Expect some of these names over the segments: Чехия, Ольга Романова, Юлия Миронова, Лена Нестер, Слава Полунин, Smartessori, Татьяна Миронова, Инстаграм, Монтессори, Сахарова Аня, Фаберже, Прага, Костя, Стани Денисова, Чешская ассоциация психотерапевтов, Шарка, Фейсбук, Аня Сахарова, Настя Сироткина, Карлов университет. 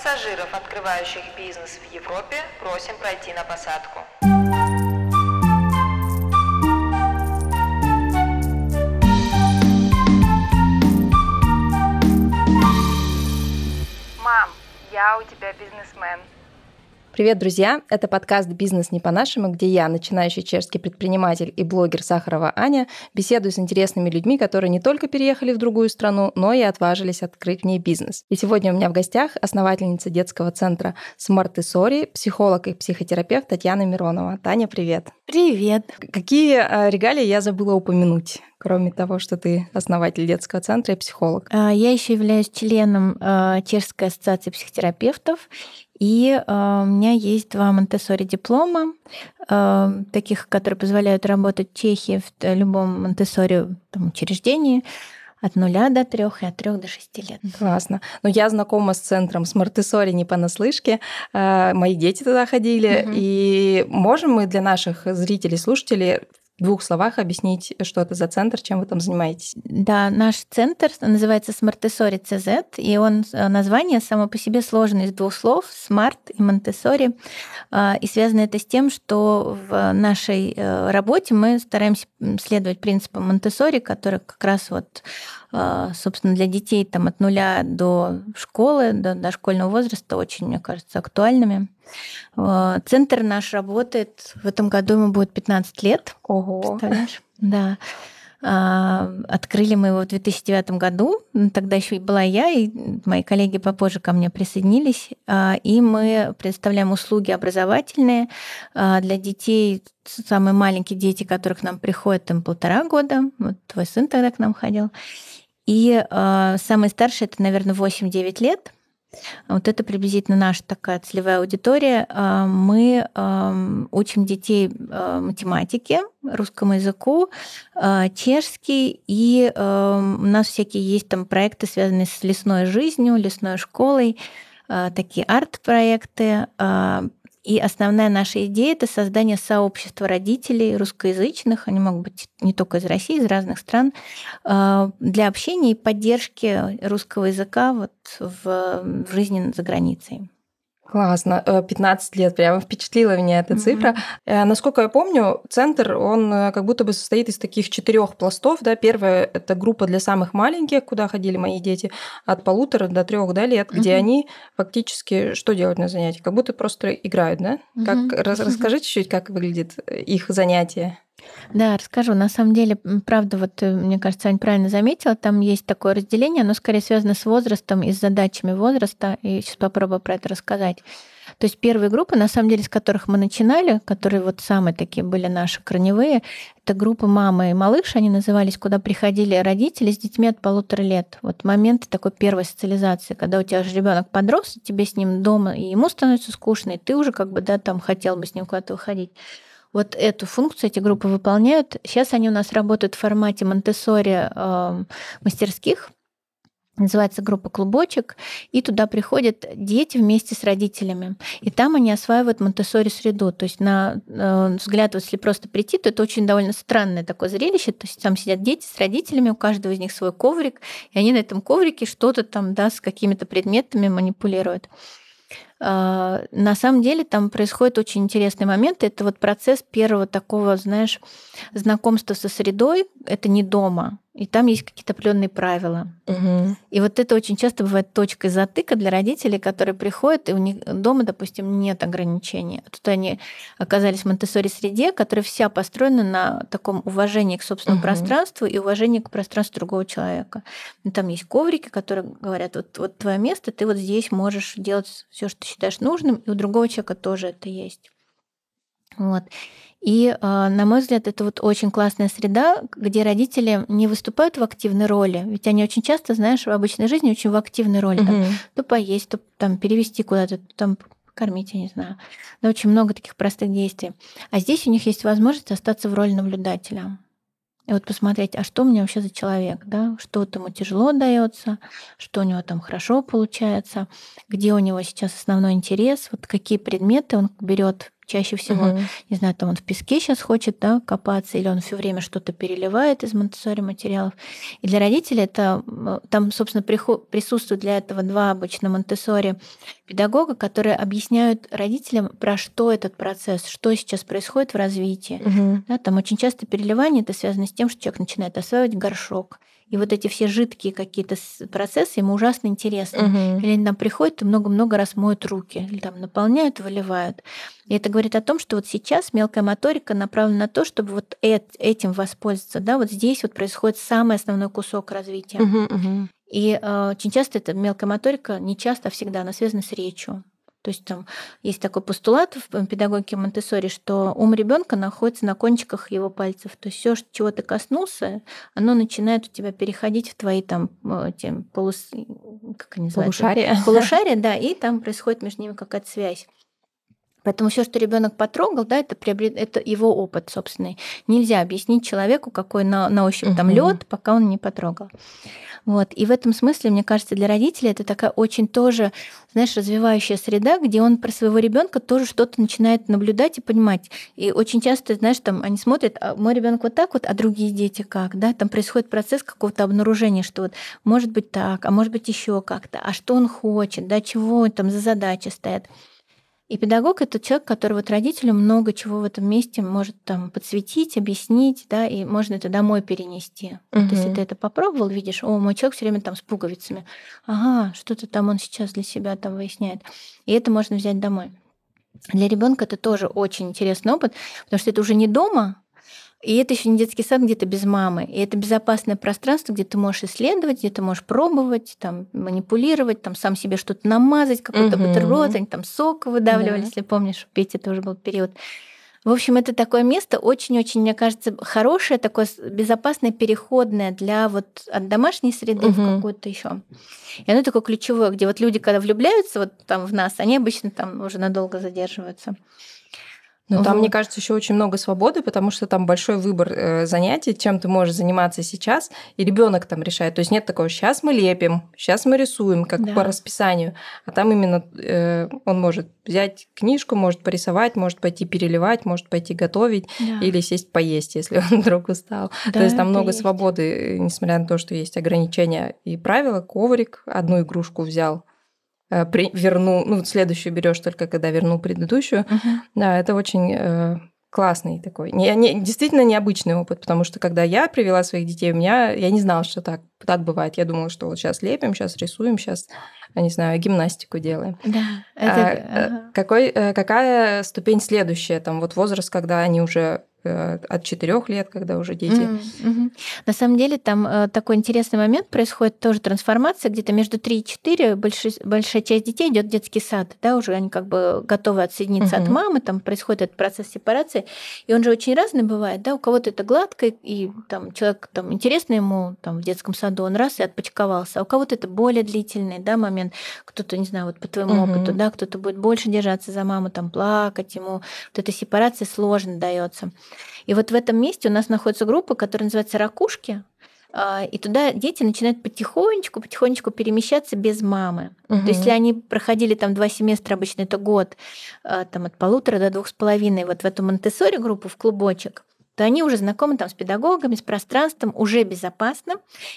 Пассажиров, открывающих бизнес в Европе, просим пройти на посадку. Мам, я у тебя бизнесмен. Привет, друзья! Это подкаст «Бизнес не по-нашему», где я, начинающий чешский предприниматель и блогер Сахарова Аня, беседую с интересными людьми, которые не только переехали в другую страну, но и отважились открыть в ней бизнес. И сегодня у меня в гостях основательница детского центра Smartessori, психолог и психотерапевт Татьяна Миронова. Таня, привет! Привет! Какие регалии я забыла упомянуть? Кроме того, что ты основатель детского центра и психолог. Я еще являюсь членом Чешской ассоциации психотерапевтов, и у меня есть 2 Монтессори диплома, таких, которые позволяют работать в Чехии в любом Монтессори учреждении. От 0 до 3 и от 3 до 6 лет. Классно. Ну, я знакома с центром Smartessori не понаслышке. Мои дети туда ходили. Угу. И можем мы для наших зрителей, слушателей в 2 словах объяснить, что это за центр, чем вы там занимаетесь? Да, наш центр называется Smartessori CZ, и название само по себе сложено из 2 слов – Smart и Монтессори. И связано это с тем, что в нашей работе мы стараемся следовать принципам Монтессори, который как раз собственно, для детей от 0 до школы, до дошкольного возраста очень, мне кажется, актуальными. Центр наш работает, в этом году ему будет 15 лет. Ого! Представляешь? Да. Открыли мы его в 2009 году, тогда еще и была я, и мои коллеги попозже ко мне присоединились, и мы предоставляем услуги образовательные для детей, самые маленькие дети, которых к нам приходят, им 1,5 года, вот твой сын тогда к нам ходил, и самый старший, это, наверное, 8-9 лет. Вот это приблизительно наша такая целевая аудитория. Мы учим детей математике, русскому языку, чешский, и у нас всякие есть проекты, связанные с лесной жизнью, лесной школой, такие арт-проекты. И основная наша идея – это создание сообщества родителей русскоязычных, они могут быть не только из России, из разных стран, для общения и поддержки русского языка в жизни за границей. Классно. 15 лет. Прямо впечатлила меня эта цифра. Насколько я помню, центр, он как будто бы состоит из таких 4 пластов. Да? Первое – это группа для самых маленьких, куда ходили мои дети, от 1,5 до 3 лет, где они фактически что делают на занятиях? Как будто просто играют, да? Расскажи чуть-чуть, как выглядит их занятие. Да, расскажу. На самом деле, правда, мне кажется, Аня правильно заметила, там есть такое разделение, оно скорее связано с возрастом и с задачами возраста, и сейчас попробую про это рассказать. То есть первые группы, на самом деле, с которых мы начинали, которые самые такие были наши корневые, это группы «Мама и малыш», они назывались, куда приходили родители с детьми от 1,5 лет. Момент такой первой социализации, когда у тебя же ребенок подрос, тебе с ним дома, и ему становится скучно, и ты уже хотел бы с ним куда-то выходить. Эту функцию эти группы выполняют. Сейчас они у нас работают в формате Монтессори мастерских. Называется группа «Клубочек». И туда приходят дети вместе с родителями. И там они осваивают Монтессори среду. То есть, на взгляд, если просто прийти, то это очень довольно странное такое зрелище. То есть там сидят дети с родителями, у каждого из них свой коврик. И они на этом коврике что-то с какими-то предметами манипулируют. На самом деле там происходит очень интересный момент. Это процесс первого такого, знакомства со средой. Это не дома. И там есть какие-то определенные правила. Угу. И это очень часто бывает точкой затыка для родителей, которые приходят, и у них дома, допустим, нет ограничений. А тут они оказались в Монтессори-среде, которая вся построена на таком уважении к собственному пространству и уважении к пространству другого человека. И там есть коврики, которые говорят, вот твое место, ты здесь можешь делать все, что считаешь нужным, и у другого человека тоже это есть. И, на мой взгляд, это очень классная среда, где родители не выступают в активной роли. Ведь они очень часто, в обычной жизни очень в активной роли. То поесть, то перевести куда-то, то покормить, я не знаю. Да, очень много таких простых действий. А здесь у них есть возможность остаться в роли наблюдателя. И посмотреть, а что у меня вообще за человек, да? Что ему тяжело дается, что у него хорошо получается, где у него сейчас основной интерес, какие предметы он берет чаще всего. Не знаю, там он в песке сейчас хочет, да, копаться, или он все время что-то переливает из Монтессори материалов. И для родителей это... Там, собственно, присутствуют для этого два обычно Монтессори педагога, которые объясняют родителям, про что этот процесс, что сейчас происходит в развитии. Да, там очень часто переливание это связано с тем, что человек начинает осваивать горшок. И вот эти все жидкие какие-то процессы ему ужасно интересны. Или они там приходят и много-много раз моют руки, или там наполняют, выливают. И это говорит о том, что вот сейчас мелкая моторика направлена на то, чтобы вот этим воспользоваться. Да? Вот здесь вот происходит самый основной кусок развития. И очень часто эта мелкая моторика, не часто, а всегда, она связана с речью. То есть там есть такой постулат в педагогике Монтессори, что ум ребенка находится на кончиках его пальцев. То есть все, чего ты коснулся, оно начинает у тебя переходить в твои там полушария, да, и там происходит между ними какая-то связь. Поэтому все, что ребенок потрогал, да, это его опыт собственный. Нельзя объяснить человеку, какой на ощупь там лед, пока он не потрогал. Вот. И в этом смысле, мне кажется, для родителей это такая очень тоже, знаешь, развивающая среда, где он про своего ребенка тоже что-то начинает наблюдать и понимать. И очень часто, знаешь, там они смотрят, а мой ребенок вот так вот, а другие дети как, да, там происходит процесс какого-то обнаружения, что вот может быть так, а может быть еще как-то, а что он хочет, да, чего там за задачи стоят. И педагог — это человек, который вот родителю много чего в этом месте может там подсветить, объяснить, да, и можно это домой перенести. То есть ты это попробовал, видишь, о, мой человек все время там с пуговицами. Ага, что-то там он сейчас для себя там выясняет. И это можно взять домой. Для ребенка это тоже очень интересный опыт, потому что это уже не дома, и это еще не детский сад, где ты без мамы. И это безопасное пространство, где ты можешь исследовать, где ты можешь пробовать, там, манипулировать, там, сам себе что-то намазать, какой-то бутерброд, они там сок выдавливали, если помнишь, у Пети тоже был период. В общем, это такое место очень-очень, мне кажется, хорошее, такое безопасное, переходное для вот от домашней среды в какую-то еще. И оно такое ключевое, где вот люди, когда влюбляются вот там в нас, они обычно там уже надолго задерживаются. Но там, мне кажется, еще очень много свободы, потому что там большой выбор занятий, чем ты можешь заниматься сейчас, и ребенок там решает. То есть нет такого, сейчас мы лепим, сейчас мы рисуем, как по расписанию. А там именно он может взять книжку, может порисовать, может пойти переливать, может пойти готовить или сесть поесть, если он вдруг устал. Да, то есть там много свободы, несмотря на то, что есть ограничения и правила. Коврик, одну игрушку взял, верну, ну, следующую берешь только когда верну предыдущую. Да, это очень классный такой, действительно необычный опыт, потому что когда я привела своих детей, я не знала, что так бывает. Я думала, что вот сейчас лепим, сейчас рисуем, сейчас, я не знаю, гимнастику делаем. Да. Какая ступень следующая? Там вот возраст, когда они уже от 4 лет, когда уже дети. На самом деле там такой интересный момент происходит, тоже трансформация, где-то между 3 и 4 большая часть детей идет в детский сад, да, уже они как бы готовы отсоединиться от мамы, там происходит этот процесс сепарации, и он же очень разный бывает, да, у кого-то это гладко, и там человек, там, интересно ему, там, в детском саду он раз и отпочковался, а у кого-то это более длительный, да, момент, кто-то, не знаю, вот по твоему опыту, да, кто-то будет больше держаться за маму, там, плакать ему, вот эта сепарация сложно дается. И вот в этом месте у нас находится группа, которая называется «Ракушки», и туда дети начинают потихонечку перемещаться без мамы. То есть если они проходили там 2 семестра, обычно это год, там от 1,5 до 2,5, вот в эту Монтессори группу в клубочек, то они уже знакомы там с педагогами, с пространством, уже безопасно.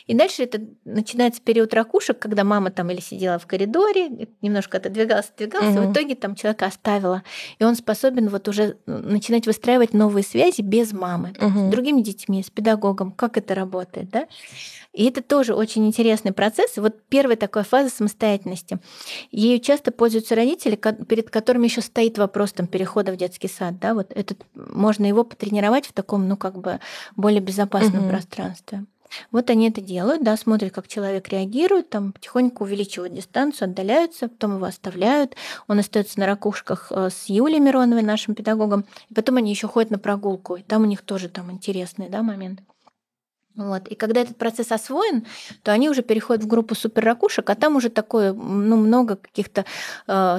И дальше это начинается период ракушек, когда мама там или сидела в коридоре, немножко отодвигалась, и в итоге там человека оставила. И он способен вот уже начинать выстраивать новые связи без мамы, с другими детьми, с педагогом, как это работает, да? И это тоже очень интересный процесс. Вот первая такая фаза самостоятельности. Ею часто пользуются родители, перед которыми еще стоит вопрос там, перехода в детский сад. Да? Вот этот, можно его потренировать в таком, ну, как бы более безопасном пространстве. Вот они это делают, да, смотрят, как человек реагирует, там потихоньку увеличивают дистанцию, отдаляются, потом его оставляют. Он остается на ракушках с Юлией Мироновой, нашим педагогом. И потом они еще ходят на прогулку. И там у них тоже там, интересные, да, моменты. Вот. И когда этот процесс освоен, то они уже переходят в группу суперракушек, а там уже такое, ну, много каких-то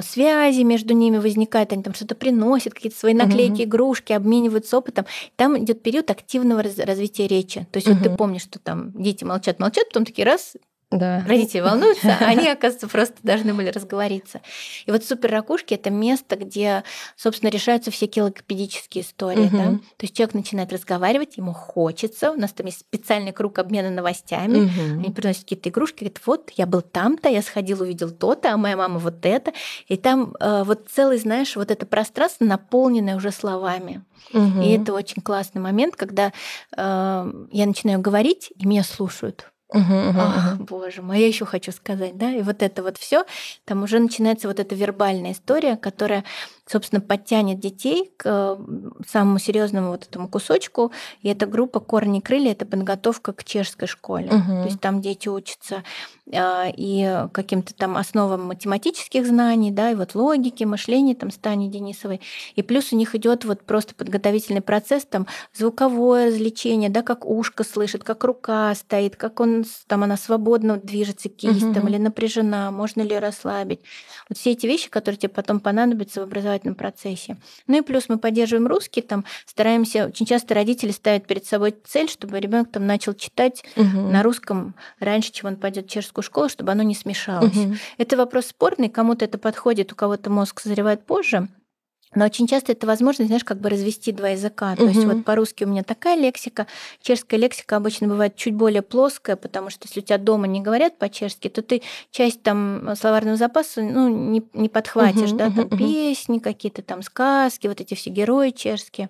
связей между ними возникает, они там что-то приносят, какие-то свои наклейки, игрушки, обмениваются опытом. Там идет период активного развития речи. То есть вот ты помнишь, что там дети молчат, потом такие раз, Да. Родители волнуются, а они, оказывается, просто должны были разговориться. И вот суперракушки – это место, где, собственно, решаются всякие логопедические истории. Угу. Да? То есть человек начинает разговаривать, ему хочется. У нас там есть специальный круг обмена новостями. Угу. Они приносят какие-то игрушки, говорят, вот, я был там-то, я сходил, увидел то-то, а моя мама вот это. И там вот целый, знаешь, вот это пространство, наполненное уже словами. Угу. И это очень классный момент, когда я начинаю говорить, и меня слушают. Ах, боже мой, я еще хочу сказать, да, и вот это вот все, там уже начинается вот эта вербальная история, которая, собственно, подтянет детей к самому серьезному вот этому кусочку. И эта группа «Корни и крылья» — это подготовка к чешской школе. То есть там дети учатся и каким-то там основам математических знаний, да, и вот логики, мышления там Стани Денисовой. И плюс у них идет вот просто подготовительный процесс, там звуковое развлечение, да, как ушко слышит, как рука стоит, как он, там она свободно движется кистом или напряжена, можно ли её расслабить. Вот все эти вещи, которые тебе потом понадобятся в образовательном процессе. Ну и плюс мы поддерживаем русский, там стараемся, очень часто родители ставят перед собой цель, чтобы ребенок там начал читать на русском раньше, чем он пойдет в чешскую школу, чтобы оно не смешалось. Это вопрос спорный, кому-то это подходит, у кого-то мозг созревает позже. Но очень часто это возможность, знаешь, как бы развести два языка. То есть вот по-русски у меня такая лексика, чешская лексика обычно бывает чуть более плоская, потому что если у тебя дома не говорят по-чешски, то ты часть там словарного запаса ну, не подхватишь, да, там песни какие-то, там сказки, вот эти все герои чешские.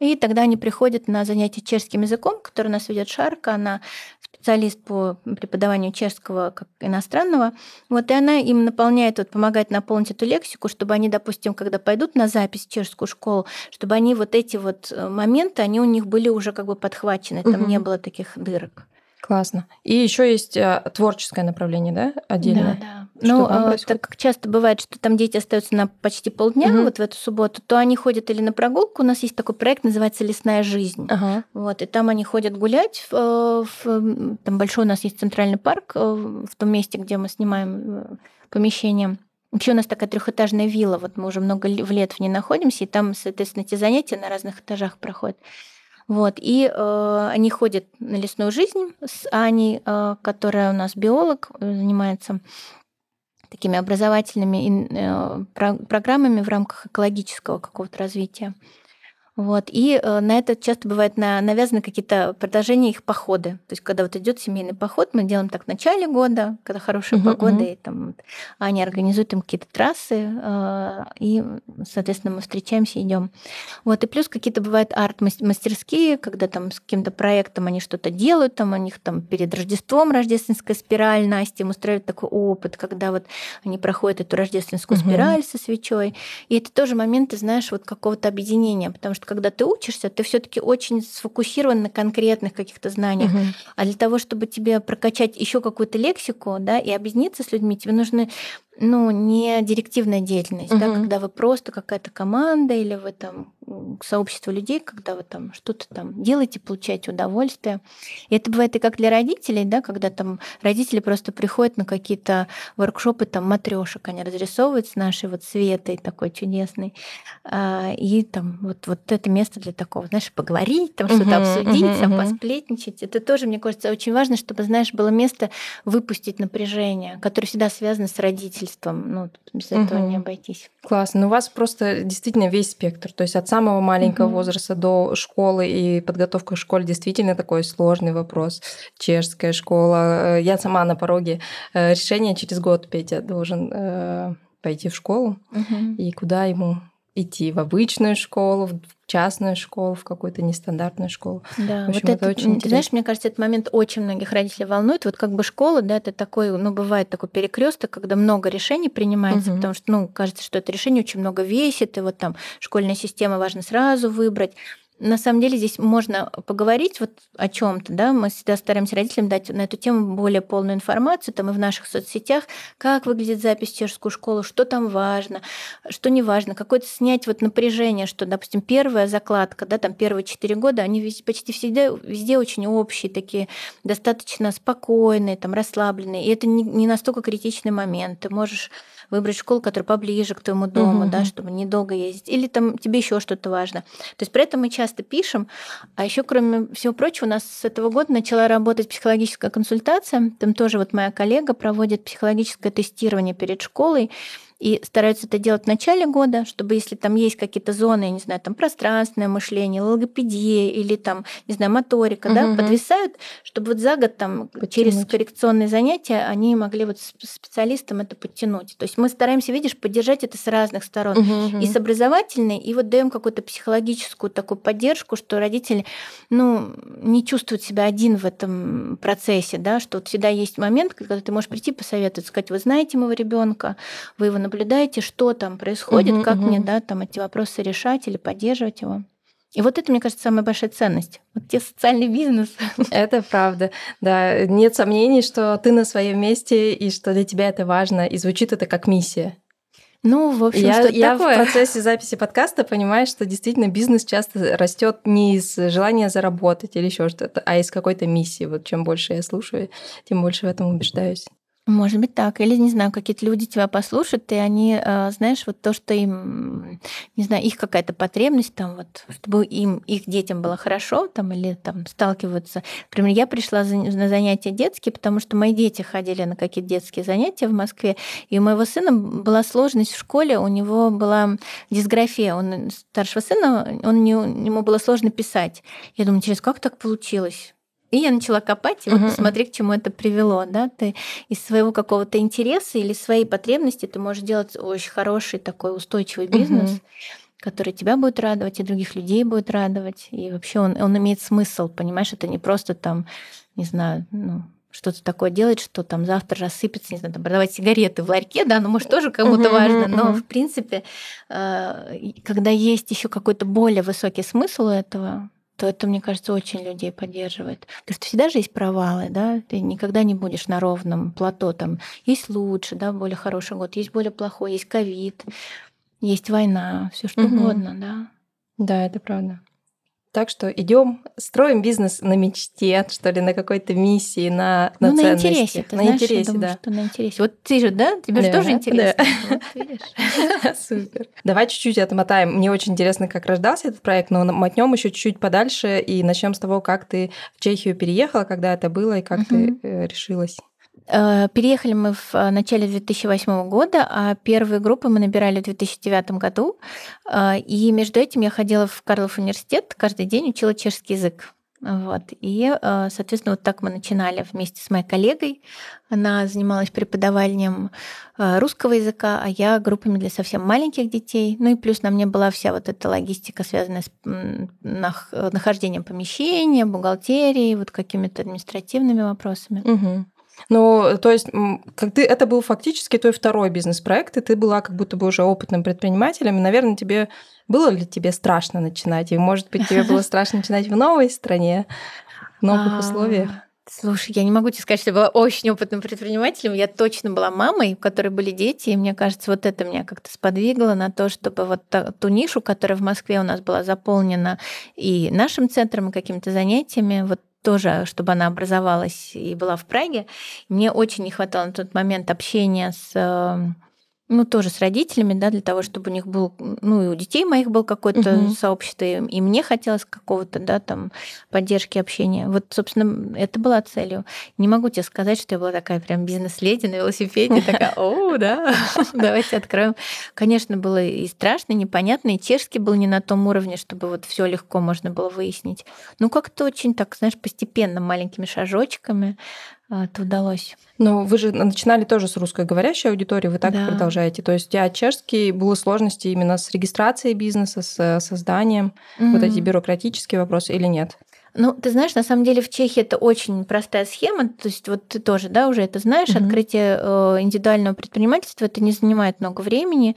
И тогда они приходят на занятия чешским языком, который у нас ведет Шарка, она специалист по преподаванию чешского как иностранного. Вот, и она им наполняет, вот, помогает наполнить эту лексику, чтобы они, допустим, когда пойдут на запись в чешскую школу, чтобы они вот эти вот моменты, они у них были уже как бы подхвачены, там не было таких дырок. Классно. И еще есть творческое направление, да, отдельно? Да, да. Что ну, так как часто бывает, что там дети остаются на почти полдня, вот в эту субботу, то они ходят или на прогулку. У нас есть такой проект, называется «Лесная жизнь». Вот, и там они ходят гулять. Там большой у нас есть центральный парк в том месте, где мы снимаем помещение. Вообще у нас такая 3-этажная вилла. Вот мы уже много лет в ней находимся, и там, соответственно, эти занятия на разных этажах проходят. Вот, и они ходят на лесную жизнь с Аней, которая у нас биолог, занимается такими образовательными программами в рамках экологического какого-то развития. Вот, и на это часто бывает навязаны какие-то продолжения их походы. То есть, когда вот идет семейный поход, мы делаем так в начале года, когда хорошая погода, и там Аня организует им какие-то трассы, и, соответственно, мы встречаемся, идем. Вот, и плюс какие-то бывают арт-мастерские, когда там с каким-то проектом они что-то делают, там у них там перед Рождеством рождественская спираль, Настя им устраивает такой опыт, когда вот они проходят эту рождественскую спираль со свечой. И это тоже момент, ты знаешь, вот какого-то объединения, потому что когда ты учишься, ты все-таки очень сфокусирован на конкретных каких-то знаниях. А для того, чтобы тебе прокачать еще какую-то лексику, да, и объединиться с людьми, тебе нужны ну, не директивная деятельность, да, когда вы просто какая-то команда или вы там сообщество людей, когда вы там что-то там делаете, получаете удовольствие. И это бывает и как для родителей, да, когда там родители просто приходят на какие-то воркшопы там матрёшек, они разрисовывают с нашей вот Светой такой чудесной. И там вот это место для такого, знаешь, поговорить, там что-то обсудить, посплетничать. Это тоже, мне кажется, очень важно, чтобы, знаешь, было место выпустить напряжение, которое всегда связано с родителями. Ну, без этого не обойтись. Классно. Ну, у вас просто действительно весь спектр. То есть от самого маленького возраста до школы и подготовка к школе действительно такой сложный вопрос. Чешская школа. Я сама на пороге решения. Через год Петя должен пойти в школу. И куда ему идти? В обычную школу, в частную школу, в какую-то нестандартную школу. Да, в общем, вот это очень интересно. Знаешь, мне кажется, этот момент очень многих родителей волнует. Вот как бы школа, да, это такой, ну, бывает такой перекресток, когда много решений принимается, потому что, ну, кажется, что это решение очень много весит, и вот там школьная система важно сразу выбрать. На самом деле здесь можно поговорить вот о чем-то, да, мы всегда стараемся родителям дать на эту тему более полную информацию, там и в наших соцсетях, как выглядит запись в чешскую школу, что там важно, что не важно, какое-то снять вот напряжение, что, допустим, первая закладка, да, там первые 4 года, они почти всегда везде очень общие такие, достаточно спокойные, там расслабленные, и это не настолько критичный момент, ты можешь выбрать школу, которая поближе к твоему дому, да, чтобы недолго ездить, или там тебе еще что-то важно. То есть при этом мы часто часто пишем. А еще, кроме всего прочего, у нас с этого года начала работать психологическая консультация. Там тоже вот моя коллега проводит психологическое тестирование перед школой. И стараются это делать в начале года, чтобы если там есть какие-то зоны, я не знаю, там пространственное мышление, логопедия или там, не знаю, моторика, да, подвисают, чтобы вот за год там через коррекционные занятия они могли вот специалистам это подтянуть. То есть мы стараемся, видишь, поддержать это с разных сторон. И с образовательной, и вот даем какую-то психологическую такую поддержку, что родители, ну, не чувствуют себя один в этом процессе, да, что вот всегда есть момент, когда ты можешь прийти, посоветовать, сказать, вы знаете моего ребенка, вы его наблюдаете, что там происходит, как мне, да, там эти вопросы решать или поддерживать его. И вот это, мне кажется, самая большая ценность. Вот тебе социальный бизнес. Это правда. Да, нет сомнений, что ты на своем месте и что для тебя это важно. И звучит это как миссия. Ну, в общем, что это такое? В процессе записи подкаста понимаю, что действительно бизнес часто растет не из желания заработать или еще что-то, а из какой-то миссии. Вот чем больше я слушаю, тем больше в этом убеждаюсь. Может быть, так. Или, не знаю, какие-то люди тебя послушают, и они, знаешь, вот то, что им, не знаю, их какая-то потребность, там, вот, чтобы им, их детям было хорошо, там, или там сталкиваются. Например, я пришла на занятия детские, потому что мои дети ходили на какие-то детские занятия в Москве, и у моего сына была сложность в школе, у него была дисграфия. Он старшего сына, ему было сложно писать. Я думаю, интересно, как так получилось? И я начала копать, и вот посмотри, к чему это привело. Да? Ты из своего какого-то интереса или своей потребности ты можешь делать очень хороший такой устойчивый бизнес, который тебя будет радовать, и других людей будет радовать. И вообще он имеет смысл, понимаешь? Это не просто там, не знаю, ну, что-то такое делать, что там завтра рассыпется, не знаю, там, продавать сигареты в ларьке, да, ну, может, тоже кому-то важно, но, в принципе, когда есть еще какой-то более высокий смысл у этого, то это, мне кажется, очень людей поддерживает. Потому что всегда же есть провалы, да, ты никогда не будешь на ровном плато, там, есть лучше, да, более хороший год, есть более плохой, есть ковид, есть война, все что угодно, да. Да, это правда. Так что идем, строим бизнес на мечте, что ли, на какой-то миссии, на ну, ценности. На интересе, ты знаешь, я думаю, что на интересе. Вот ты же, да? Тебе же тоже интересно. Да. Вот, видишь? Супер. Давай чуть-чуть отмотаем. Мне очень интересно, как рождался этот проект, но мотнем еще чуть-чуть подальше и начнем с того, как ты в Чехию переехала, когда это было и как ты решилась. Переехали мы в начале 2008 года, а первые группы мы набирали в 2009 году. И между этим я ходила в Карлов университет, каждый день учила чешский язык. Вот. И, соответственно, вот так мы начинали вместе с моей коллегой. Она занималась преподаванием русского языка, а я группами для совсем маленьких детей. Ну и плюс на мне была вся вот эта логистика, связанная с нахождением помещения, бухгалтерией, вот какими-то административными вопросами. Ну, то есть, это был фактически твой второй бизнес-проект, и ты была как будто бы уже опытным предпринимателем. И, наверное, было ли тебе страшно начинать? И, может быть, тебе было страшно начинать в новой стране, в новых условиях? Слушай, я не могу тебе сказать, что я была очень опытным предпринимателем. Я точно была мамой, у которой были дети, и мне кажется, вот это меня как-то сподвигло на то, чтобы вот ту нишу, которая в Москве у нас была заполнена и нашим центром, и какими-то занятиями, вот тоже, чтобы она образовалась и была в Праге. Мне очень не хватало на тот момент общения с, ну, тоже с родителями, да, для того, чтобы у них был, ну, и у детей моих был какое-то сообщество, и мне хотелось какого-то, да, там, поддержки, общения. Вот, собственно, это была целью. Не могу тебе сказать, что я была такая прям бизнес-леди на велосипеде, такая, о, да, давайте откроем. Конечно, было и страшно, непонятно, и чешский был не на том уровне, чтобы вот все легко можно было выяснить. Ну, как-то очень так, знаешь, постепенно, маленькими шажочками это удалось. Но вы же начинали тоже с русскоговорящей аудитории, вы так и продолжаете. То есть у тебя чешский, было сложности именно с регистрацией бизнеса, с созданием, вот эти бюрократические вопросы или нет? Ну, ты знаешь, на самом деле в Чехии это очень простая схема, то есть вот ты тоже, да, уже это знаешь, открытие индивидуального предпринимательства, это не занимает много времени,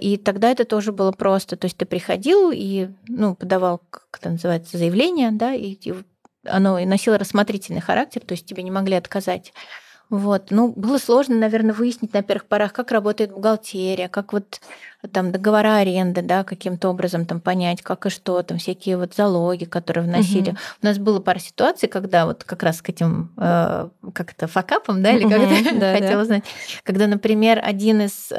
и тогда это тоже было просто, то есть ты приходил и, ну, подавал, как это называется, заявление, да, и оно носило рассмотрительный характер, то есть тебе не могли отказать. Вот. Ну, было сложно, наверное, выяснить на первых порах, как работает бухгалтерия, как вот там договора аренды, да, каким-то образом там понять, как и что, там всякие вот залоги, которые вносили. У нас было пара ситуаций, когда вот как раз к этим как-то факапам, да, или как-то хотела знать, когда, например, один из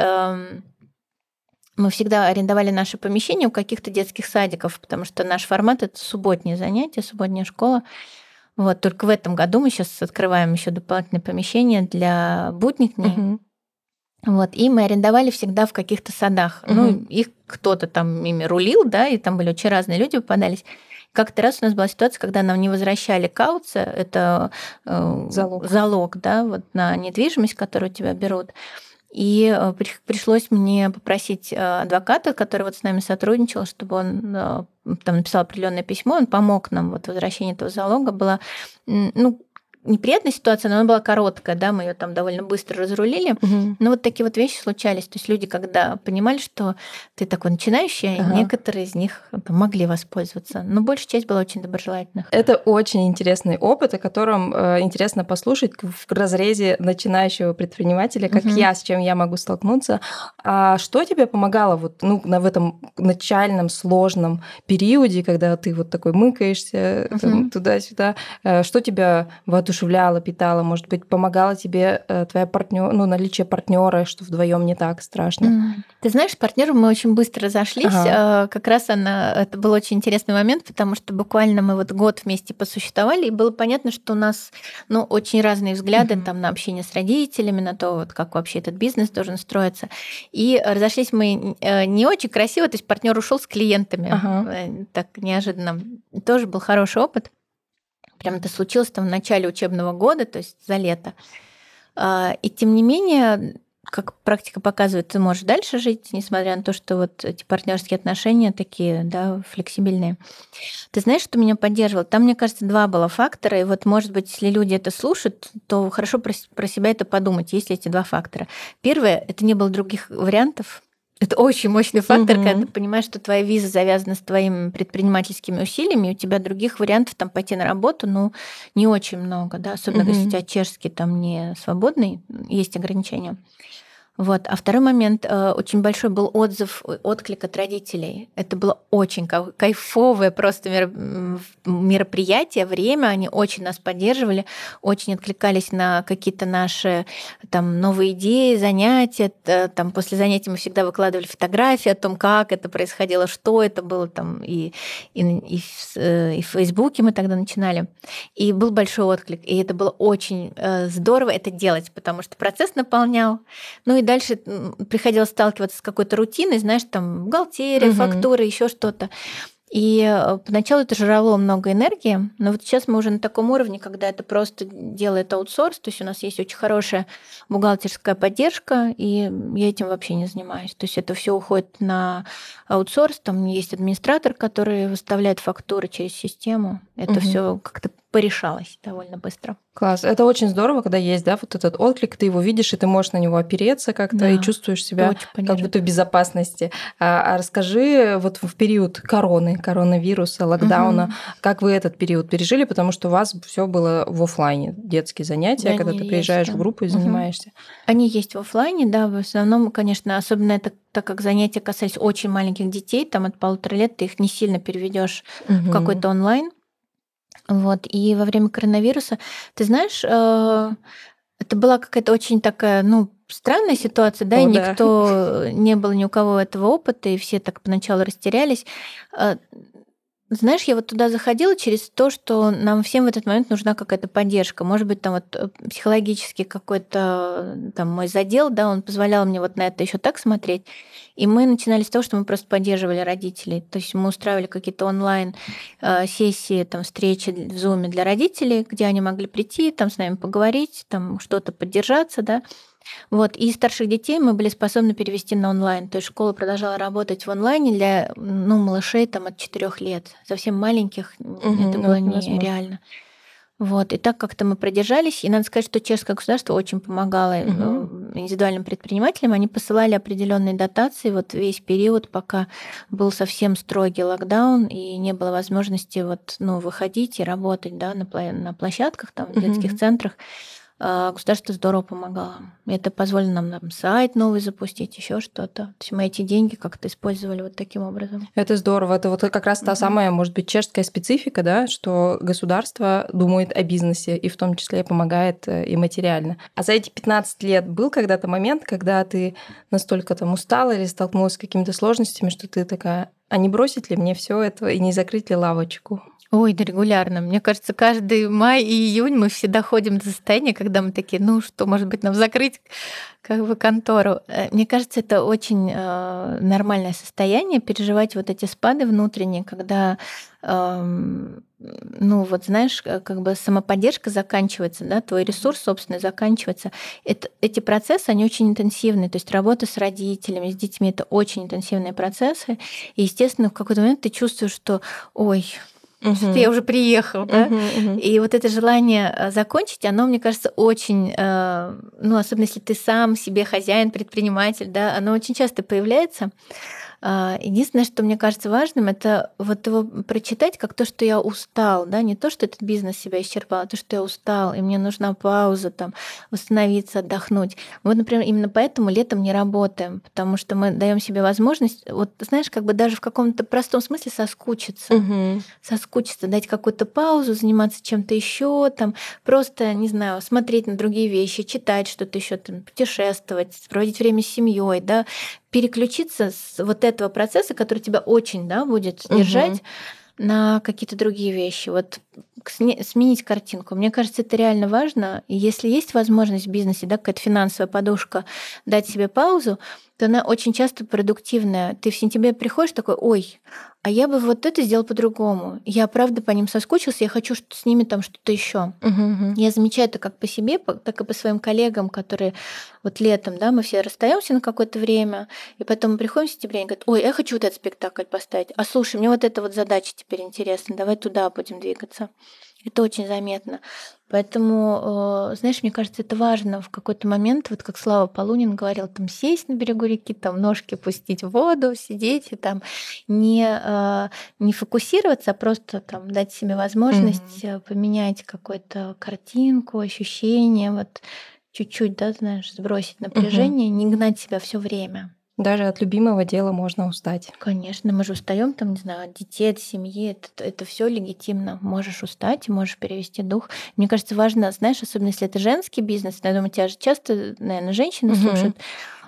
Мы всегда арендовали наше помещение у каких-то детских садиков, потому что наш формат — это субботние занятия, субботняя школа. Вот, только в этом году мы сейчас открываем еще дополнительное помещение для будних дней. Угу. Вот, и мы арендовали всегда в каких-то садах. Угу. Ну, их кто-то там ими рулил, да, и там были очень разные люди попадались. Как-то раз у нас была ситуация, когда нам не возвращали кауция, это залог, да, вот на недвижимость, которую у тебя берут. И пришлось мне попросить адвоката, который вот с нами сотрудничал, чтобы он там написал определенное письмо, он помог нам, вот возвращение этого залога было, ну, неприятная ситуация, но она была короткая, да, мы ее там довольно быстро разрулили. Угу. Но вот такие вот вещи случались. То есть люди, когда понимали, что ты такой начинающий, ага. некоторые из них могли воспользоваться. Но большая часть была очень доброжелательных. Это очень интересный опыт, о котором интересно послушать в разрезе начинающего предпринимателя, как угу. я, с чем я могу столкнуться. А что тебе помогало вот, ну, в этом начальном сложном периоде, когда ты вот такой мыкаешься угу. там, туда-сюда? Что тебя воодушевляло? Питала, может быть, помогала тебе твоя наличие партнера, что вдвоем не так страшно. Ты знаешь, с партнером мы очень быстро разошлись. Ага. Как раз это был очень интересный момент, потому что буквально мы вот год вместе посуществовали, и было понятно, что у нас очень разные взгляды там, на общение с родителями, на то, вот, как вообще этот бизнес должен строиться. И разошлись мы не очень красиво, то есть партнер ушел с клиентами. Ага. Так неожиданно. Тоже был хороший опыт. Прям это случилось там в начале учебного года, то есть за лето. И тем не менее, как практика показывает, ты можешь дальше жить, несмотря на то, что вот эти партнерские отношения такие, да, флексибельные. Ты знаешь, что меня поддерживало? Там, мне кажется, два было фактора. И вот, может быть, если люди это слушают, то хорошо про себя это подумать, есть ли эти два фактора. Первое, это не было других вариантов. Это очень мощный фактор, угу. когда ты понимаешь, что твоя виза завязана с твоими предпринимательскими усилиями, и у тебя других вариантов там пойти на работу, не очень много, да, особенно угу. если у тебя чешский там не свободный, есть ограничения. Вот. А второй момент, очень большой был отклик от родителей. Это было очень кайфовое просто мероприятие, время, они очень нас поддерживали, очень откликались на какие-то наши там, новые идеи, занятия. Там, после занятий мы всегда выкладывали фотографии о том, как это происходило, что это было, там, и в Фейсбуке мы тогда начинали. И был большой отклик, и это было очень здорово это делать, потому что процесс наполнял, и дальше приходилось сталкиваться с какой-то рутиной, знаешь, там бухгалтерия, угу. фактуры, еще что-то. И поначалу это жрало много энергии, но вот сейчас мы уже на таком уровне, когда это просто делает аутсорс, то есть у нас есть очень хорошая бухгалтерская поддержка, и я этим вообще не занимаюсь. То есть это все уходит на аутсорс, там есть администратор, который выставляет фактуры через систему. Это угу. все как-то порешалось довольно быстро. Класс. Это очень здорово, когда есть, да, вот этот отклик, ты его видишь, и ты можешь на него опереться как-то, да, и чувствуешь себя как будто в безопасности. А расскажи, вот в период коронавируса, локдауна, угу. как вы этот период пережили, потому что у вас все было в офлайне, детские занятия, да, когда ты приезжаешь в группу и угу. занимаешься. Они есть в офлайне, да, в основном, конечно, особенно это так как занятия касались очень маленьких детей, там от 1,5 лет ты их не сильно переведешь угу. в какой-то онлайн. Вот, и во время коронавируса, ты знаешь, это была какая-то очень такая, странная ситуация, да, и никто, не было ни у кого этого опыта, и все так поначалу растерялись. Знаешь, я вот туда заходила через то, что нам всем в этот момент нужна какая-то поддержка. Может быть, там вот психологический какой-то там мой задел, да, он позволял мне вот на это еще так смотреть. И мы начинали с того, что мы просто поддерживали родителей. То есть мы устраивали какие-то онлайн-сессии, там, встречи в Zoom для родителей, где они могли прийти, там, с нами поговорить, там, что-то поддержаться, да. Вот. И старших детей мы были способны перевести на онлайн. То есть школа продолжала работать в онлайне для малышей там, от 4 лет. Совсем маленьких это было нереально. Вот. И так как-то мы продержались. И надо сказать, что чешское государство очень помогало индивидуальным предпринимателям. Они посылали определенные дотации вот весь период, пока был совсем строгий локдаун, и не было возможности выходить и работать, да, на площадках, там, в детских центрах. государство здорово помогало. Это позволило нам там, сайт новый запустить, еще что-то. То есть мы эти деньги как-то использовали вот таким образом. Это здорово. Это вот как раз та самая, может быть, чешская специфика, да, что государство думает о бизнесе и в том числе помогает и материально. А за эти 15 лет был когда-то момент, когда ты настолько там устала или столкнулась с какими-то сложностями, что ты такая, а не бросить ли мне все это и не закрыть ли лавочку? Ой, да регулярно. Мне кажется, каждый май и июнь мы всегда ходим до состояния, когда мы такие, ну что, может быть, нам закрыть как бы контору. Мне кажется, это очень нормальное состояние, переживать вот эти спады внутренние, когда, ну вот знаешь, как бы самоподдержка заканчивается, да, твой ресурс собственный заканчивается. Эти процессы, они очень интенсивные, то есть работа с родителями, с детьми, это очень интенсивные процессы. И, естественно, в какой-то момент ты чувствуешь, что, ой, что я уже приехал, да? И вот это желание закончить, оно, мне кажется, очень, ну, особенно если ты сам себе хозяин, предприниматель, да, оно очень часто появляется. Единственное, что мне кажется важным, это вот его прочитать как то, что я устал, да, не то, что этот бизнес себя исчерпал, а то, что я устал, и мне нужна пауза, там, восстановиться, отдохнуть. Вот, например, именно поэтому летом не работаем, потому что мы даем себе возможность, вот, знаешь, как бы даже в каком-то простом смысле соскучиться, соскучиться, дать какую-то паузу, заниматься чем-то еще, там, просто, не знаю, смотреть на другие вещи, читать что-то еще, путешествовать, проводить время с семьей, да, переключиться с вот этого процесса, который тебя очень, да, будет держать, на какие-то другие вещи. Вот сменить картинку. Мне кажется, это реально важно. И если есть возможность в бизнесе, да, какая-то финансовая подушка, дать себе паузу, то она очень часто продуктивная. Ты в сентябре приходишь такой, ой, а я бы вот это сделал по-другому. Я правда по ним соскучился, я хочу с ними там что-то еще. Я замечаю это как по себе, так и по своим коллегам, которые вот летом, да, мы все расстаемся на какое-то время, и потом мы приходим в сентябре, и они говорят, ой, я хочу вот этот спектакль поставить. А слушай, мне вот эта вот задача теперь интересна, давай туда будем двигаться. Это очень заметно. Поэтому, знаешь, мне кажется, это важно в какой-то момент, вот как Слава Полунин говорил, там сесть на берегу реки, там ножки пустить в воду, сидеть и там не фокусироваться, а просто там дать себе возможность поменять какую-то картинку, ощущение, вот чуть-чуть, да, знаешь, сбросить напряжение, не гнать себя все время. Даже от любимого дела можно устать. Конечно, мы же устаем, там, не знаю, от детей, от семьи. Это все легитимно. Можешь устать, можешь перевести дух. Мне кажется, важно, знаешь, особенно если это женский бизнес, я думаю, тебя же часто, наверное, женщины слушают.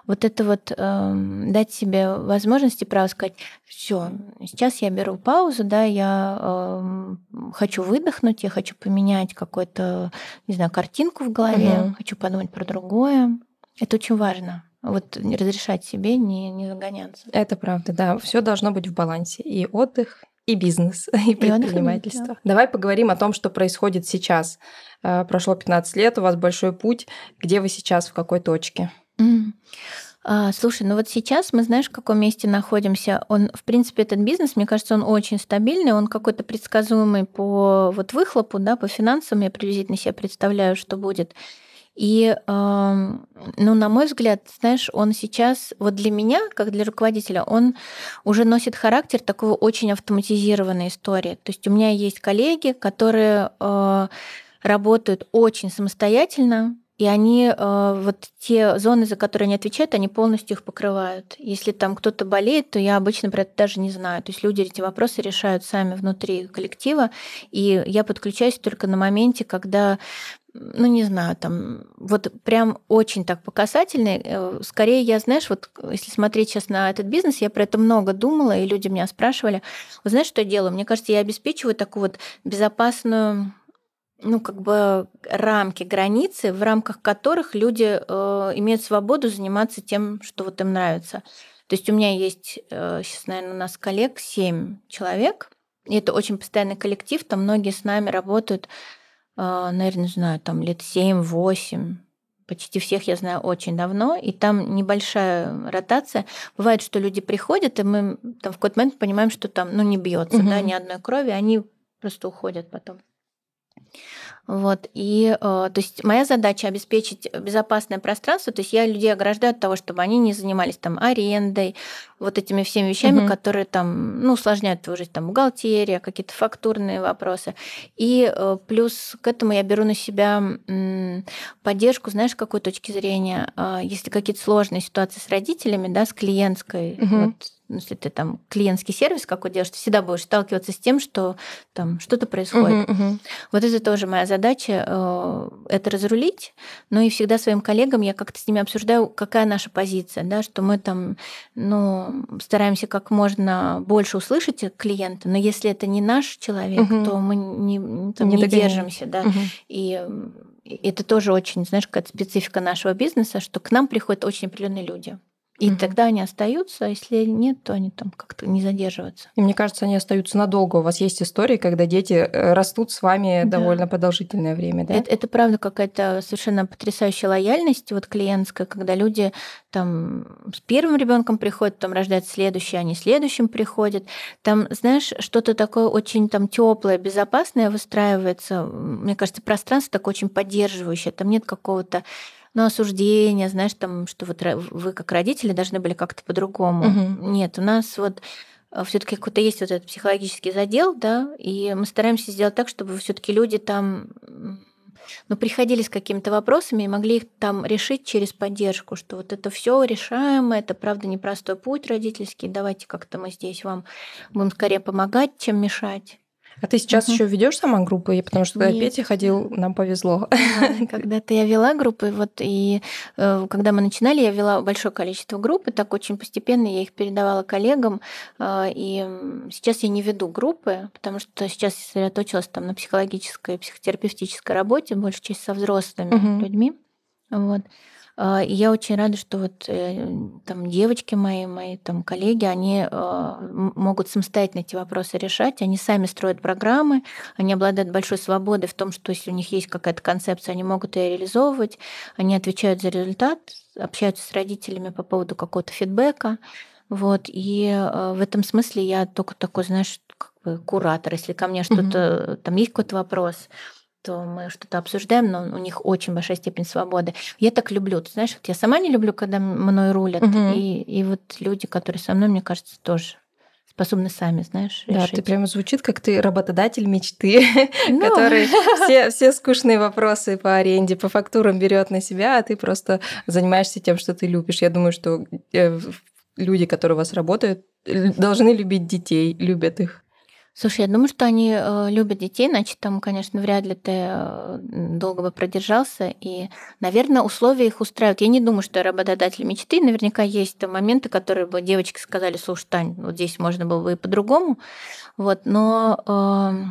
Вот это вот дать себе возможность и право сказать, все, сейчас я беру паузу, да, я хочу выдохнуть, я хочу поменять какую-то, не знаю, картинку в голове, хочу подумать про другое. Это очень важно. Вот разрешать себе не загоняться. Это правда, да. Все должно быть в балансе. И отдых, и бизнес, и предпринимательство. Да. Давай поговорим о том, что происходит сейчас. Прошло 15 лет, у вас большой путь. Где вы сейчас, в какой точке? Слушай, ну вот сейчас мы, знаешь, в каком месте находимся. Он, в принципе, этот бизнес, мне кажется, он очень стабильный, он какой-то предсказуемый по вот выхлопу, да, по финансам. Я приблизительно себе представляю, что будет. И, ну, на мой взгляд, знаешь, он сейчас, вот для меня, как для руководителя, он уже носит характер такой очень автоматизированной истории. То есть у меня есть коллеги, которые работают очень самостоятельно, и они вот те зоны, за которые они отвечают, они полностью их покрывают. Если там кто-то болеет, то я обычно про это даже не знаю. То есть люди эти вопросы решают сами внутри коллектива, и я подключаюсь только на моменте, когда... ну, не знаю, там, вот прям очень так показательный. Скорее, я, знаешь, вот если смотреть сейчас на этот бизнес, я про это много думала, и люди меня спрашивали, вот знаешь, что я делаю? Мне кажется, я обеспечиваю такую вот безопасную, ну, как бы рамки, границы, в рамках которых люди имеют свободу заниматься тем, что вот им нравится. То есть у меня есть, сейчас, наверное, у нас коллег 7 человек, и это очень постоянный коллектив, там многие с нами работают, наверное, не знаю, там лет 7-8. Почти всех я знаю очень давно, и там небольшая ротация. Бывает, что люди приходят, и мы там в какой-то момент понимаем, что там, ну, не бьется, да, ни одной крови, они просто уходят потом. Вот, и, то есть моя задача обеспечить безопасное пространство, то есть я людей ограждаю от того, чтобы они не занимались там арендой, вот этими всеми вещами, которые там, ну, усложняют твою жизнь, там, бухгалтерия, какие-то фактурные вопросы. И плюс к этому я беру на себя поддержку, знаешь, с какой точки зрения, если какие-то сложные ситуации с родителями, да, с клиентской, вот, если ты там клиентский сервис какой делаешь, ты всегда будешь сталкиваться с тем, что там что-то происходит. Вот это тоже моя задача, это разрулить. Но и всегда своим коллегам я как-то с ними обсуждаю, какая наша позиция, да, что мы там, ну, стараемся как можно больше услышать клиента, но если это не наш человек, то мы не держимся, да, и это тоже очень, знаешь, какая-то специфика нашего бизнеса, что к нам приходят очень определенные люди. И тогда они остаются, а если нет, то они там как-то не задерживаются. И мне кажется, они остаются надолго. У вас есть истории, когда дети растут с вами довольно продолжительное время, да? Это правда какая-то совершенно потрясающая лояльность вот клиентская, когда люди там с первым ребенком приходят, там рождают следующий, они следующим приходят. Там, знаешь, что-то такое очень там теплое, безопасное выстраивается. Мне кажется, пространство такое очень поддерживающее. Там нет какого-то осуждение, знаешь, там, что вот вы как родители должны были как-то по-другому. Нет, у нас вот все-таки какой-то есть вот этот психологический задел, да, и мы стараемся сделать так, чтобы все-таки люди там, ну, приходили с какими-то вопросами и могли их там решить через поддержку, что вот это все решаемо, это правда непростой путь родительский, давайте как-то мы здесь вам будем скорее помогать, чем мешать. А ты сейчас еще ведешь сама группы? Потому что когда Петя ходил, нам повезло. Когда-то я вела группы, вот, и когда мы начинали, я вела большое количество групп, и так очень постепенно я их передавала коллегам, и сейчас я не веду группы, потому что сейчас я сосредоточилась там на психологической, психотерапевтической работе, большую часть со взрослыми людьми, вот. И я очень рада, что вот там девочки мои там коллеги, они могут самостоятельно эти вопросы решать, они сами строят программы, они обладают большой свободой в том, что если у них есть какая-то концепция, они могут ее реализовывать, они отвечают за результат, общаются с родителями по поводу какого-то фидбэка, вот, и в этом смысле я только такой, знаешь, как бы куратор, если ко мне что-то, там есть какой-то вопрос, то мы что-то обсуждаем, но у них очень большая степень свободы. Я так люблю. Ты знаешь, вот я сама не люблю, когда мной рулят, и вот люди, которые со мной, мне кажется, тоже способны сами, знаешь, решить. Да, ты прямо звучит, как ты работодатель мечты, который все скучные вопросы по аренде, по фактурам берет на себя, а ты просто занимаешься тем, что ты любишь. Я думаю, что люди, которые у вас работают, должны любить детей, любят их. Слушай, я думаю, что они любят детей, иначе там, конечно, вряд ли ты долго бы продержался. И, наверное, условия их устраивают. Я не думаю, что я работодатель мечты. Наверняка есть там моменты, которые бы девочки сказали: слушай, Тань, вот здесь можно было бы и по-другому. Вот, но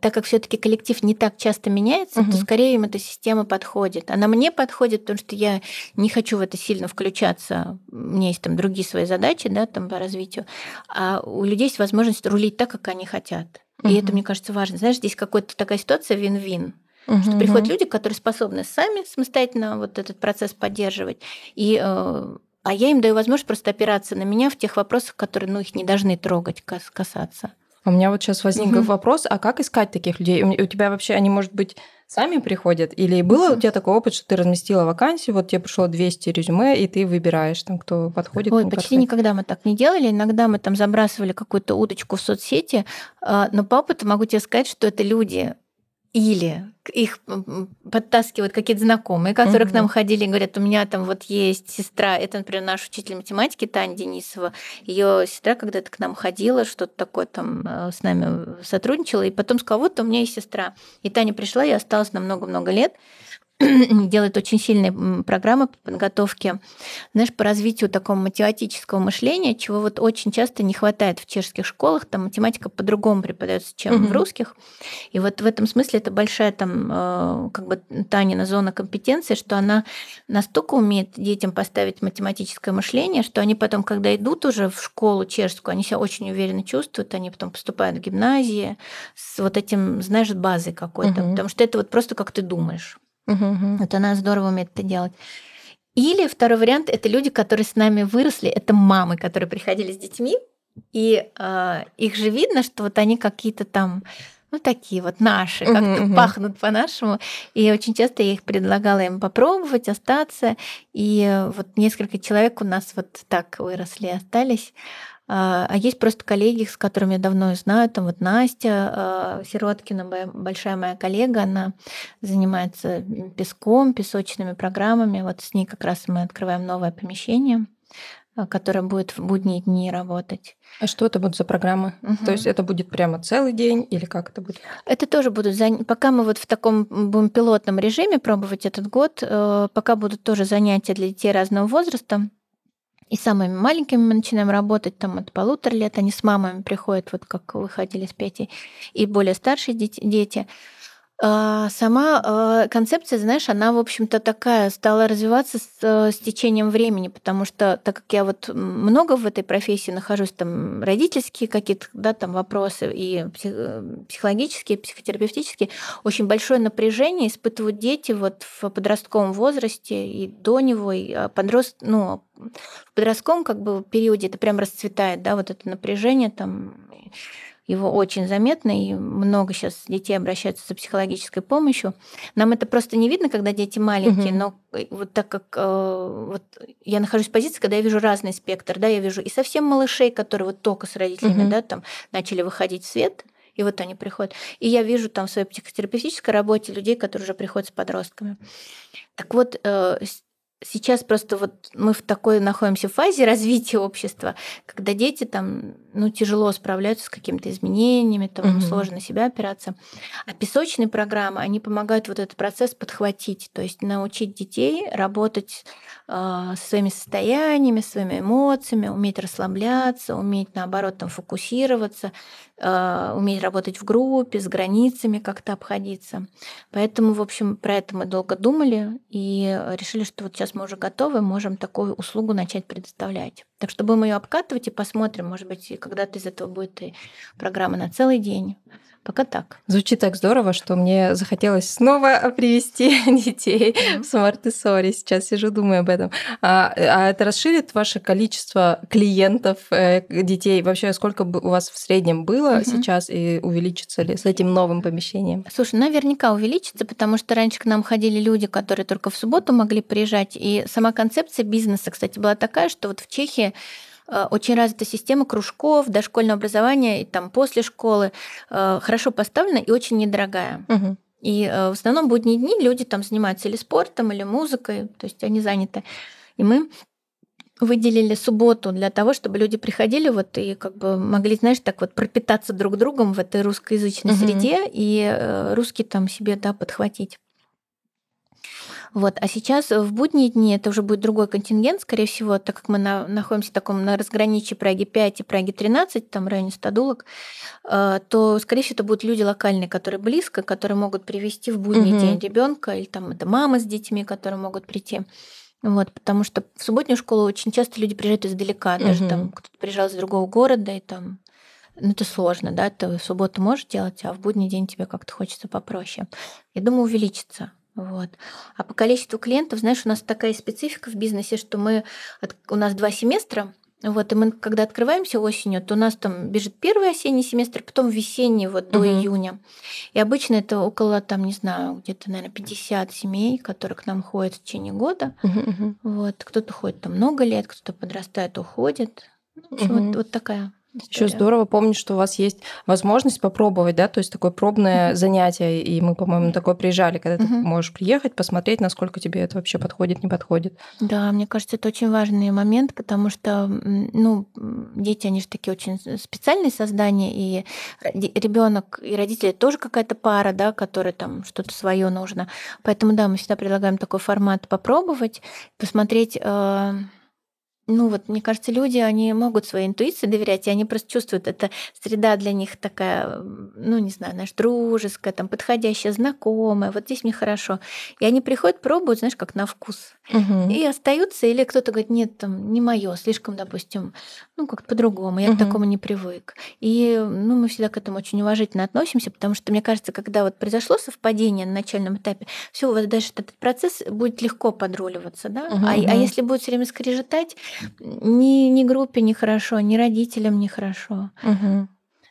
так как все-таки коллектив не так часто меняется, то скорее им эта система подходит. Она мне подходит, потому что я не хочу в это сильно включаться. У меня есть там другие свои задачи, да, там по развитию. А у людей есть возможность рулить так, как они хотят. И это, мне кажется, важно. Знаешь, здесь какая-то такая ситуация вин-вин. Что приходят люди, которые способны сами самостоятельно вот этот процесс поддерживать. И а я им даю возможность просто опираться на меня в тех вопросах, которые, ну, их не должны трогать, касаться. У меня вот сейчас возник вопрос, а как искать таких людей? У тебя вообще они, может быть, сами приходят? Или было у тебя такой опыт, что ты разместила вакансию, вот тебе пришло 200 резюме, и ты выбираешь, там, кто подходит? Ой, почти никогда мы так не делали. Иногда мы там забрасывали какую-то удочку в соцсети, но по опыту могу тебе сказать, что это люди или их подтаскивают какие-то знакомые, которые к нам ходили и говорят: у меня там вот есть сестра, это, например, наш учитель математики Таня Денисова, ее сестра когда-то к нам ходила, что-то такое там с нами сотрудничала, и потом сказала: вот у меня есть сестра. И Таня пришла и осталась на много-много лет, делает очень сильные программы по подготовке, знаешь, по развитию такого математического мышления, чего вот очень часто не хватает в чешских школах, там математика по-другому преподается, чем в русских. И вот в этом смысле это большая там как бы Танина зона компетенции, что она настолько умеет детям поставить математическое мышление, что они потом, когда идут уже в школу чешскую, они себя очень уверенно чувствуют, они потом поступают в гимназии с вот этим, знаешь, базой какой-то, потому что это вот просто как ты думаешь. Вот она здорово умеет это делать. Или второй вариант – это люди, которые с нами выросли, это мамы, которые приходили с детьми, и их же видно, что вот они какие-то там ну, такие вот наши, как-то пахнут по-нашему. И очень часто я их предлагала им попробовать, остаться. И вот несколько человек у нас вот так выросли и остались. А есть просто коллеги, с которыми я давно знаю. Там вот Настя Сироткина, большая моя коллега, она занимается песком, песочными программами. Вот с ней как раз мы открываем новое помещение, которое будет в будние дни работать. А что это будут за программы? То есть это будет прямо целый день или как это будет? Это тоже будут пока мы вот в таком будем пилотном режиме пробовать этот год, пока будут тоже занятия для детей разного возраста. И с самыми маленькими мы начинаем работать там от 1,5 лет. Они с мамами приходят, вот как выходили с Петей, и более старшие дети. Сама концепция, знаешь, она, в общем-то, такая стала развиваться с течением времени, потому что, так как я вот много в этой профессии нахожусь, там родительские какие-то, да, там вопросы и психологические, психотерапевтические, очень большое напряжение испытывают дети вот в подростковом возрасте и до него, и в подростковом как бы периоде это прям расцветает, да, вот это напряжение там. Его очень заметно, и много сейчас детей обращаются за психологической помощью. Нам это просто не видно, когда дети маленькие, но вот так как вот я нахожусь в позиции, когда я вижу разный спектр, да, я вижу и совсем малышей, которые вот только с родителями, да, там начали выходить в свет, и вот они приходят. И я вижу там в своей психотерапевтической работе людей, которые уже приходят с подростками. Так вот, сейчас просто вот мы в такой находимся фазе развития общества, когда дети там, тяжело справляются с какими-то изменениями, там сложно на себя опираться. А песочные программы, они помогают вот этот процесс подхватить, то есть научить детей работать со своими состояниями, своими эмоциями, уметь расслабляться, уметь, наоборот, там, фокусироваться, уметь работать в группе, с границами как-то обходиться. Поэтому, в общем, про это мы долго думали и решили, что вот сейчас мы уже готовы, можем такую услугу начать предоставлять. Так что будем ее обкатывать и посмотрим, может быть, когда-то из этого будет и программа на целый день. Пока так. Звучит так здорово, что мне захотелось снова привести детей в Smartessori. Сейчас сижу, думаю об этом. А это расширит ваше количество клиентов, детей? Вообще, сколько у вас в среднем было сейчас и увеличится ли с этим новым помещением? Слушай, наверняка увеличится, потому что раньше к нам ходили люди, которые только в субботу могли приезжать. И сама концепция бизнеса, кстати, была такая, что вот в Чехии очень развита система кружков, дошкольного образования, и там после школы хорошо поставлена и очень недорогая. И в основном в будние дни люди там занимаются или спортом, или музыкой, то есть они заняты. И мы выделили субботу для того, чтобы люди приходили вот и как бы могли, знаешь, так вот пропитаться друг другом в этой русскоязычной среде и русский там себе, да, подхватить. Вот. А сейчас в будние дни это уже будет другой контингент, скорее всего, так как мы находимся в таком на разграничии Праги 5 и Праги 13, там в районе Стадулок, то, скорее всего, это будут люди локальные, которые близко, которые могут привести в будний день ребенка, или там это мама с детьми, которые могут прийти. Вот, потому что в субботнюю школу очень часто люди приезжают издалека, даже там кто-то приезжал из другого города, и там... Ну, это сложно, да, ты в субботу можешь делать, а в будний день тебе как-то хочется попроще. Я думаю, увеличится. Вот. А по количеству клиентов, знаешь, у нас такая специфика в бизнесе, что у нас 2 семестра, вот, и мы, когда открываемся осенью, то у нас там бежит первый осенний семестр, потом весенний, вот, до июня. И обычно это около, там, не знаю, где-то, наверное, 50 семей, которые к нам ходят в течение года. Вот. Кто-то ходит там много лет, кто-то подрастает, уходит. Вот такая... Еще здорово помнить, что у вас есть возможность попробовать, да, то есть такое пробное занятие, и мы, по-моему, такое приезжали, когда ты можешь приехать, посмотреть, насколько тебе это вообще подходит, не подходит. Да, мне кажется, это очень важный момент, потому что, дети, они же такие очень специальные создания, и ребенок и родители тоже какая-то пара, да, которой там что-то свое нужно. Поэтому, да, мы всегда предлагаем такой формат попробовать, посмотреть... мне кажется, люди, они могут своей интуиции доверять, и они просто чувствуют, это среда для них такая, дружеская, там, подходящая, знакомая, вот здесь мне хорошо. И они приходят, пробуют, знаешь, как на вкус. И остаются, или кто-то говорит, нет, там, не моё, слишком, допустим, как-то по-другому, я к такому не привык. И, мы всегда к этому очень уважительно относимся, потому что, мне кажется, когда вот произошло совпадение на начальном этапе, всё, вот дальше этот процесс будет легко подруливаться, да? А если будет все время скрежетать, ни группе нехорошо, ни родителям нехорошо.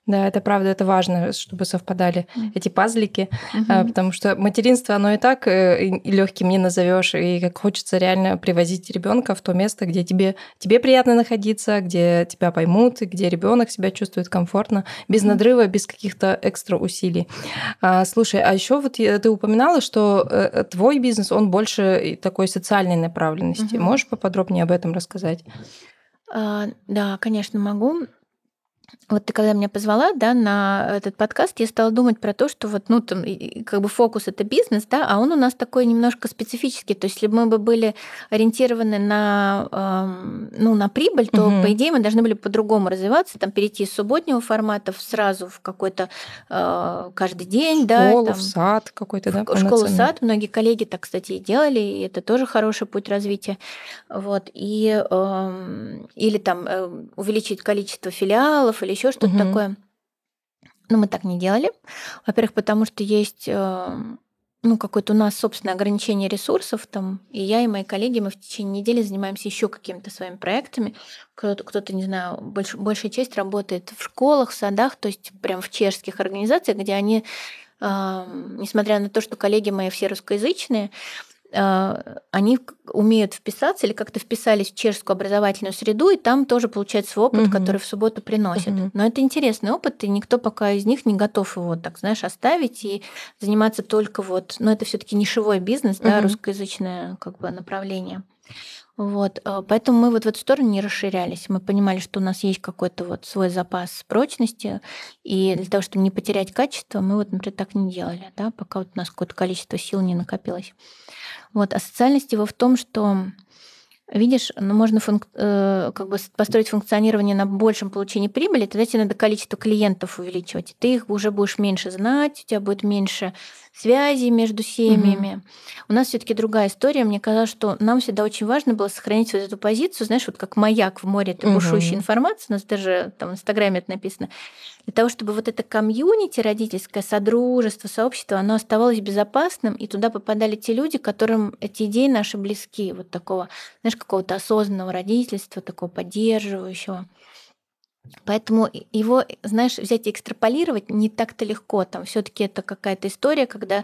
Да, это правда, это важно, чтобы совпадали эти пазлики, потому что материнство, оно и так и легким не назовешь, и как хочется реально привозить ребенка в то место, где тебе приятно находиться, где тебя поймут, и где ребенок себя чувствует комфортно, без надрыва, без каких-то экстра усилий. Слушай, а еще вот ты упоминала, что твой бизнес, он больше такой социальной направленности. Можешь поподробнее об этом рассказать? Да, конечно, могу. Вот ты когда меня позвала, да, на этот подкаст, я стала думать про то, что вот, ну, там, как бы фокус — это бизнес, да, а он у нас такой немножко специфический. То есть если бы мы были ориентированы на прибыль, то, по идее, мы должны были по-другому развиваться, там, перейти из субботнего формата сразу в какой-то каждый день. Школу, да, там, в сад какой-то, да? Школу, в сад. Многие коллеги так, кстати, и делали, и это тоже хороший путь развития. Вот. И, или там увеличить количество филиалов, или еще что-то такое. Но мы так не делали. Во-первых, потому что есть какое-то у нас собственное ограничение ресурсов. Там, и я, и мои коллеги, мы в течение недели занимаемся еще какими-то своими проектами. Кто-то, не знаю, большая часть работает в школах, садах, то есть прям в чешских организациях, где они, несмотря на то, что коллеги мои все русскоязычные, они умеют вписаться или как-то вписались в чешскую образовательную среду, и там тоже получают свой опыт, который в субботу приносят. Но это интересный опыт, и никто пока из них не готов его, так знаешь, оставить и заниматься только вот... Но это все-таки нишевой бизнес, да, русскоязычное как бы направление. Вот. Поэтому мы вот в эту сторону не расширялись. Мы понимали, что у нас есть какой-то вот свой запас прочности, и для того, чтобы не потерять качество, мы вот, например, так не делали, да, пока вот у нас какое-то количество сил не накопилось. Вот. А социальность его в том, что, видишь, можно построить функционирование на большем получении прибыли, тогда тебе надо количество клиентов увеличивать. Ты их уже будешь меньше знать, у тебя будет меньше связи между семьями. У нас все-таки другая история. Мне казалось, что нам всегда очень важно было сохранить вот эту позицию, знаешь, вот как маяк в море, это бушующая информация, у нас даже там в Инстаграме это написано, для того, чтобы вот это комьюнити родительское, содружество, сообщество, оно оставалось безопасным, и туда попадали те люди, которым эти идеи наши близки, вот такого, знаешь, какого-то осознанного родительства, такого поддерживающего. Поэтому его, знаешь, взять и экстраполировать не так-то легко. Там все-таки это какая-то история, когда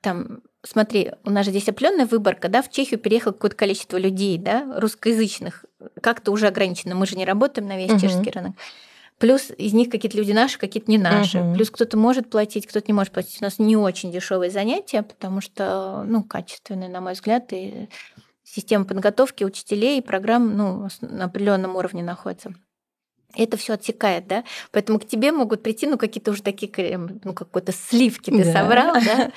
там, смотри, у нас же здесь определенная выборка, да, в Чехию переехало какое-то количество людей, да, русскоязычных, как-то уже ограничено. Мы же не работаем на весь чешский рынок. Плюс из них какие-то люди наши, какие-то не наши. Плюс кто-то может платить, кто-то не может платить. У нас не очень дешевые занятия, потому что, качественные, на мой взгляд, и система подготовки учителей и программ, на определенном уровне находится. Это все отсекает, да? Поэтому к тебе могут прийти, какие-то уже такие, какой-то сливки ты собрал, да?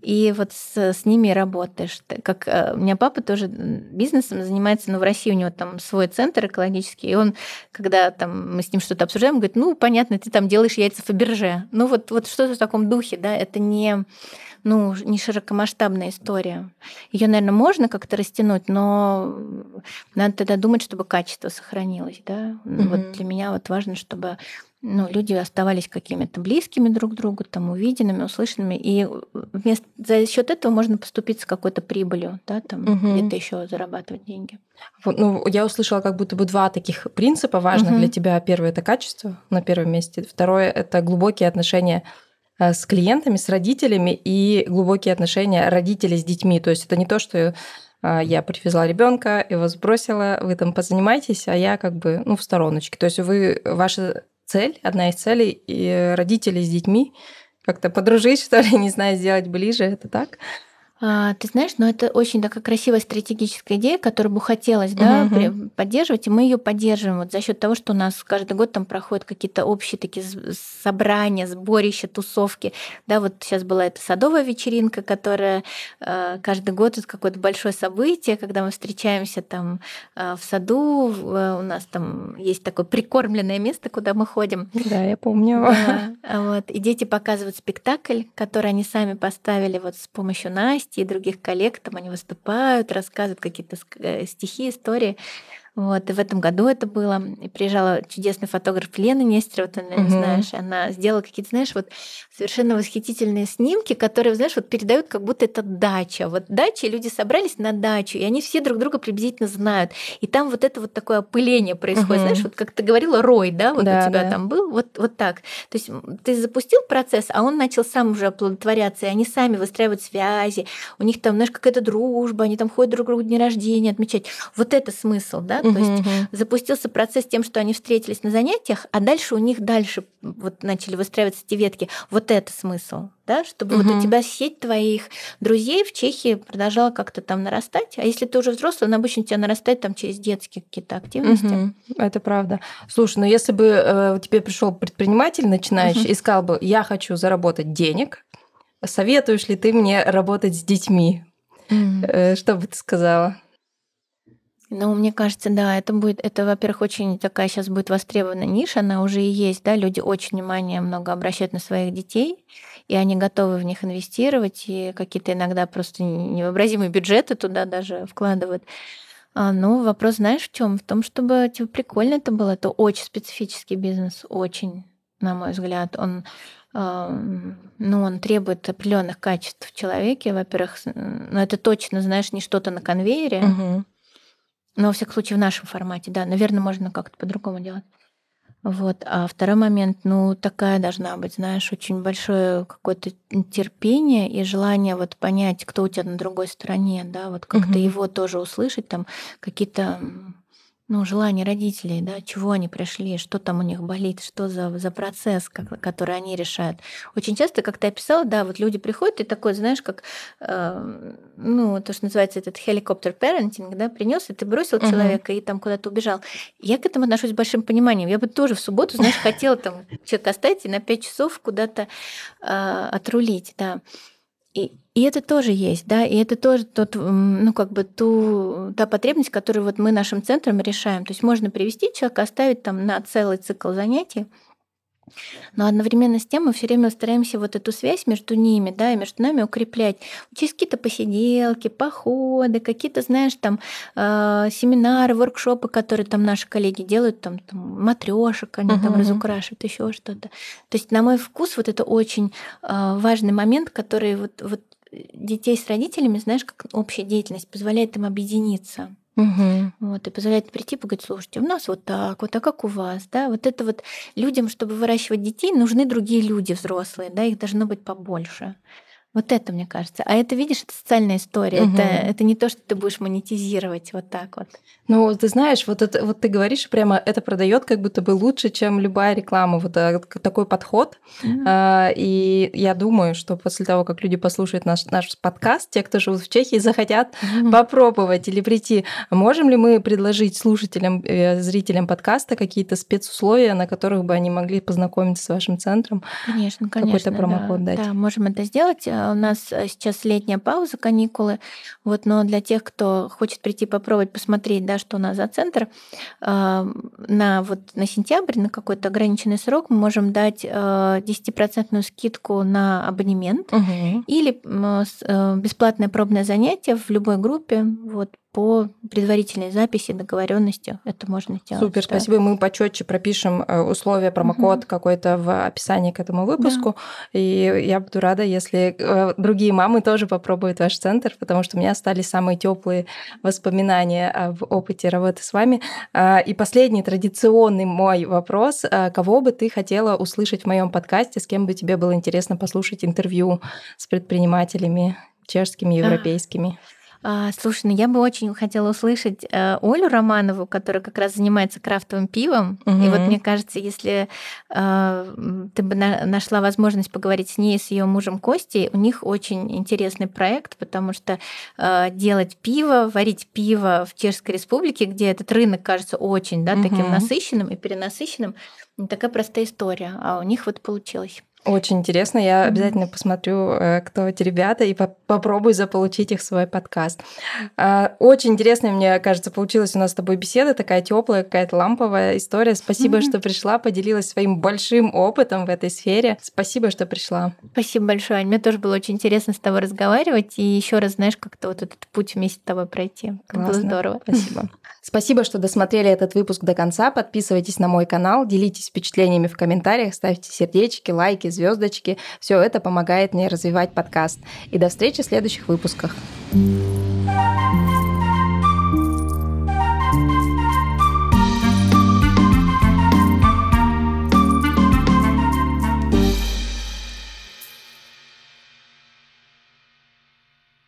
И вот с ними работаешь. Как у меня папа тоже бизнесом занимается, но в России у него там свой центр экологический, и он, когда там мы с ним что-то обсуждаем, говорит, понятно, ты там делаешь яйца Фаберже. Вот что-то в таком духе, да? Это не широкомасштабная история. Ее, наверное, можно как-то растянуть, но надо тогда думать, чтобы качество сохранилось, да? Вот для меня важно, чтобы люди оставались какими-то близкими друг к другу, там, увиденными, услышанными. И за счет этого можно поступить с какой-то прибылью, да, там, где-то еще зарабатывать деньги. Я услышала как будто бы два таких принципа важных для тебя. Первое — это качество на первом месте. Второе — это глубокие отношения с клиентами, с родителями и глубокие отношения родителей с детьми. То есть это не то, что я привезла ребенка, его сбросила, вы там позанимайтесь, а я как бы в стороночке. То есть ваша цель, одна из целей, и родителей с детьми как-то подружить, что ли, не знаю, сделать ближе, это так? Ты знаешь, это очень такая красивая стратегическая идея, которую бы хотелось, да, поддерживать, и мы ее поддерживаем за счет того, что у нас каждый год там проходят какие-то общие такие собрания, сборища, тусовки. Да, вот сейчас была эта садовая вечеринка, которая каждый год это какое-то большое событие, когда мы встречаемся там в саду, у нас там есть такое прикормленное место, куда мы ходим. Да, я помню. Да, вот. И дети показывают спектакль, который они сами поставили вот с помощью Насти и других коллег, там они выступают, рассказывают какие-то стихи, истории. Вот, и в этом году это было. И приезжала чудесный фотограф Лена Нестер, вот она, знаешь, она сделала какие-то, знаешь, вот совершенно восхитительные снимки, которые, знаешь, вот передают, как будто это дача. Вот дача, и люди собрались на дачу, и они все друг друга приблизительно знают. И там вот это вот такое опыление происходит. Знаешь, вот как ты говорила, рой, да, вот да, у тебя там был, вот так. То есть ты запустил процесс, а он начал сам уже оплодотворяться, и они сами выстраивают связи, у них там, знаешь, какая-то дружба, они там ходят друг к другу дни рождения отмечать. Вот это смысл, да? То есть запустился процесс тем, что они встретились на занятиях, а дальше у них вот начали выстраиваться эти ветки. Вот это смысл, да? Чтобы вот у тебя сеть твоих друзей в Чехии продолжала как-то там нарастать. А если ты уже взрослый, она обычно у тебя нарастает там через детские какие-то активности. Это правда. Слушай, ну если бы тебе пришел предприниматель начинающий, искал бы, я хочу заработать денег, советуешь ли ты мне работать с детьми? Что бы ты сказала? Ну, мне кажется, да, это, во-первых, очень такая сейчас будет востребованная ниша, она уже и есть, да, люди очень внимание много обращают на своих детей, и они готовы в них инвестировать, и какие-то иногда просто невообразимые бюджеты туда даже вкладывают. Ну, вопрос, знаешь, в чем? В том, чтобы типа, прикольно это было, это очень специфический бизнес, очень, на мой взгляд, он требует определенных качеств в человеке, во-первых, ну, это точно, знаешь, не что-то на конвейере. Но, во всяком случае, в нашем формате, да, наверное, можно как-то по-другому делать. Вот. А второй момент, ну, такая должна быть, знаешь, очень большое какое-то терпение и желание вот понять, кто у тебя на другой стороне, да, вот как-то его тоже услышать, там какие-то, ну, желания родителей, да, чего они пришли, что там у них болит, что за процесс, который они решают. Очень часто, как ты описала, да, вот люди приходят, и такой, знаешь, как, ну, то, что называется этот helicopter parenting, да, принес и ты бросил человека и там куда-то убежал. Я к этому отношусь с большим пониманием. Я бы тоже в субботу, знаешь, хотела там человека оставить и на 5 часов куда-то отрулить, да. И это тоже есть, да, и это тоже тот, ну, как бы та потребность, которую вот мы нашим центром решаем. То есть можно привести человека, оставить там на целый цикл занятий, но одновременно с тем мы все время стараемся вот эту связь между ними, да, и между нами укреплять. Через какие-то посиделки, походы, какие-то, знаешь, там семинары, воркшопы, которые там наши коллеги делают, там матрёшек, они там разукрашивают, еще что-то. То есть, на мой вкус, вот это очень важный момент, который вот детей с родителями, знаешь, как общая деятельность позволяет им объединиться. Вот, и позволяет прийти и поговорить, слушайте, у нас вот так, как у вас, да, вот это вот людям, чтобы выращивать детей, нужны другие люди взрослые, да, их должно быть побольше. Вот это, мне кажется. А это, видишь, это социальная история. Это не то, что ты будешь монетизировать вот так вот. Ну, ты знаешь, вот ты говоришь прямо, это продает как будто бы лучше, чем любая реклама. Вот такой подход. И я думаю, что после того, как люди послушают наш подкаст, те, кто живут в Чехии, захотят попробовать или прийти. Можем ли мы предложить слушателям, зрителям подкаста какие-то спецусловия, на которых бы они могли познакомиться с вашим центром? Конечно. Какой-то промокод дать? Да, можем это сделать. У нас сейчас летняя пауза, каникулы, вот, но для тех, кто хочет прийти попробовать, посмотреть, да, что у нас за центр, на сентябрь, на какой-то ограниченный срок мы можем дать 10% скидку на абонемент или бесплатное пробное занятие в любой группе, вот, по предварительной записи, договоренности это можно сделать. Супер, да. Спасибо. Мы почетче пропишем условия, промокод какой-то в описании к этому выпуску. Да. И я буду рада, если другие мамы тоже попробуют ваш центр, потому что у меня остались самые теплые воспоминания об опыте работы с вами. И последний традиционный мой вопрос. Кого бы ты хотела услышать в моем подкасте? С кем бы тебе было интересно послушать интервью с предпринимателями чешскими, европейскими? Слушай, ну я бы очень хотела услышать Олю Романову, которая как раз занимается крафтовым пивом. И вот мне кажется, если ты бы нашла возможность поговорить с ней, с ее мужем Костей, у них очень интересный проект, потому что делать пиво, варить пиво в Чешской Республике, где этот рынок кажется очень, да, таким насыщенным и перенасыщенным, такая простая история. А у них вот получилось. Очень интересно. Я обязательно посмотрю, кто эти ребята, и попробую заполучить их в свой подкаст. Очень интересная, мне кажется, получилась у нас с тобой беседа, такая теплая, какая-то ламповая история. Спасибо, что пришла, поделилась своим большим опытом в этой сфере. Спасибо, что пришла. Спасибо большое, Ань. Мне тоже было очень интересно с тобой разговаривать. И еще раз, знаешь, как-то вот этот путь вместе с тобой пройти. Классно. Было здорово. Спасибо. Спасибо, что досмотрели этот выпуск до конца. Подписывайтесь на мой канал, делитесь впечатлениями в комментариях, ставьте сердечки, лайки, звездочки. Все это помогает мне развивать подкаст. И до встречи в следующих выпусках.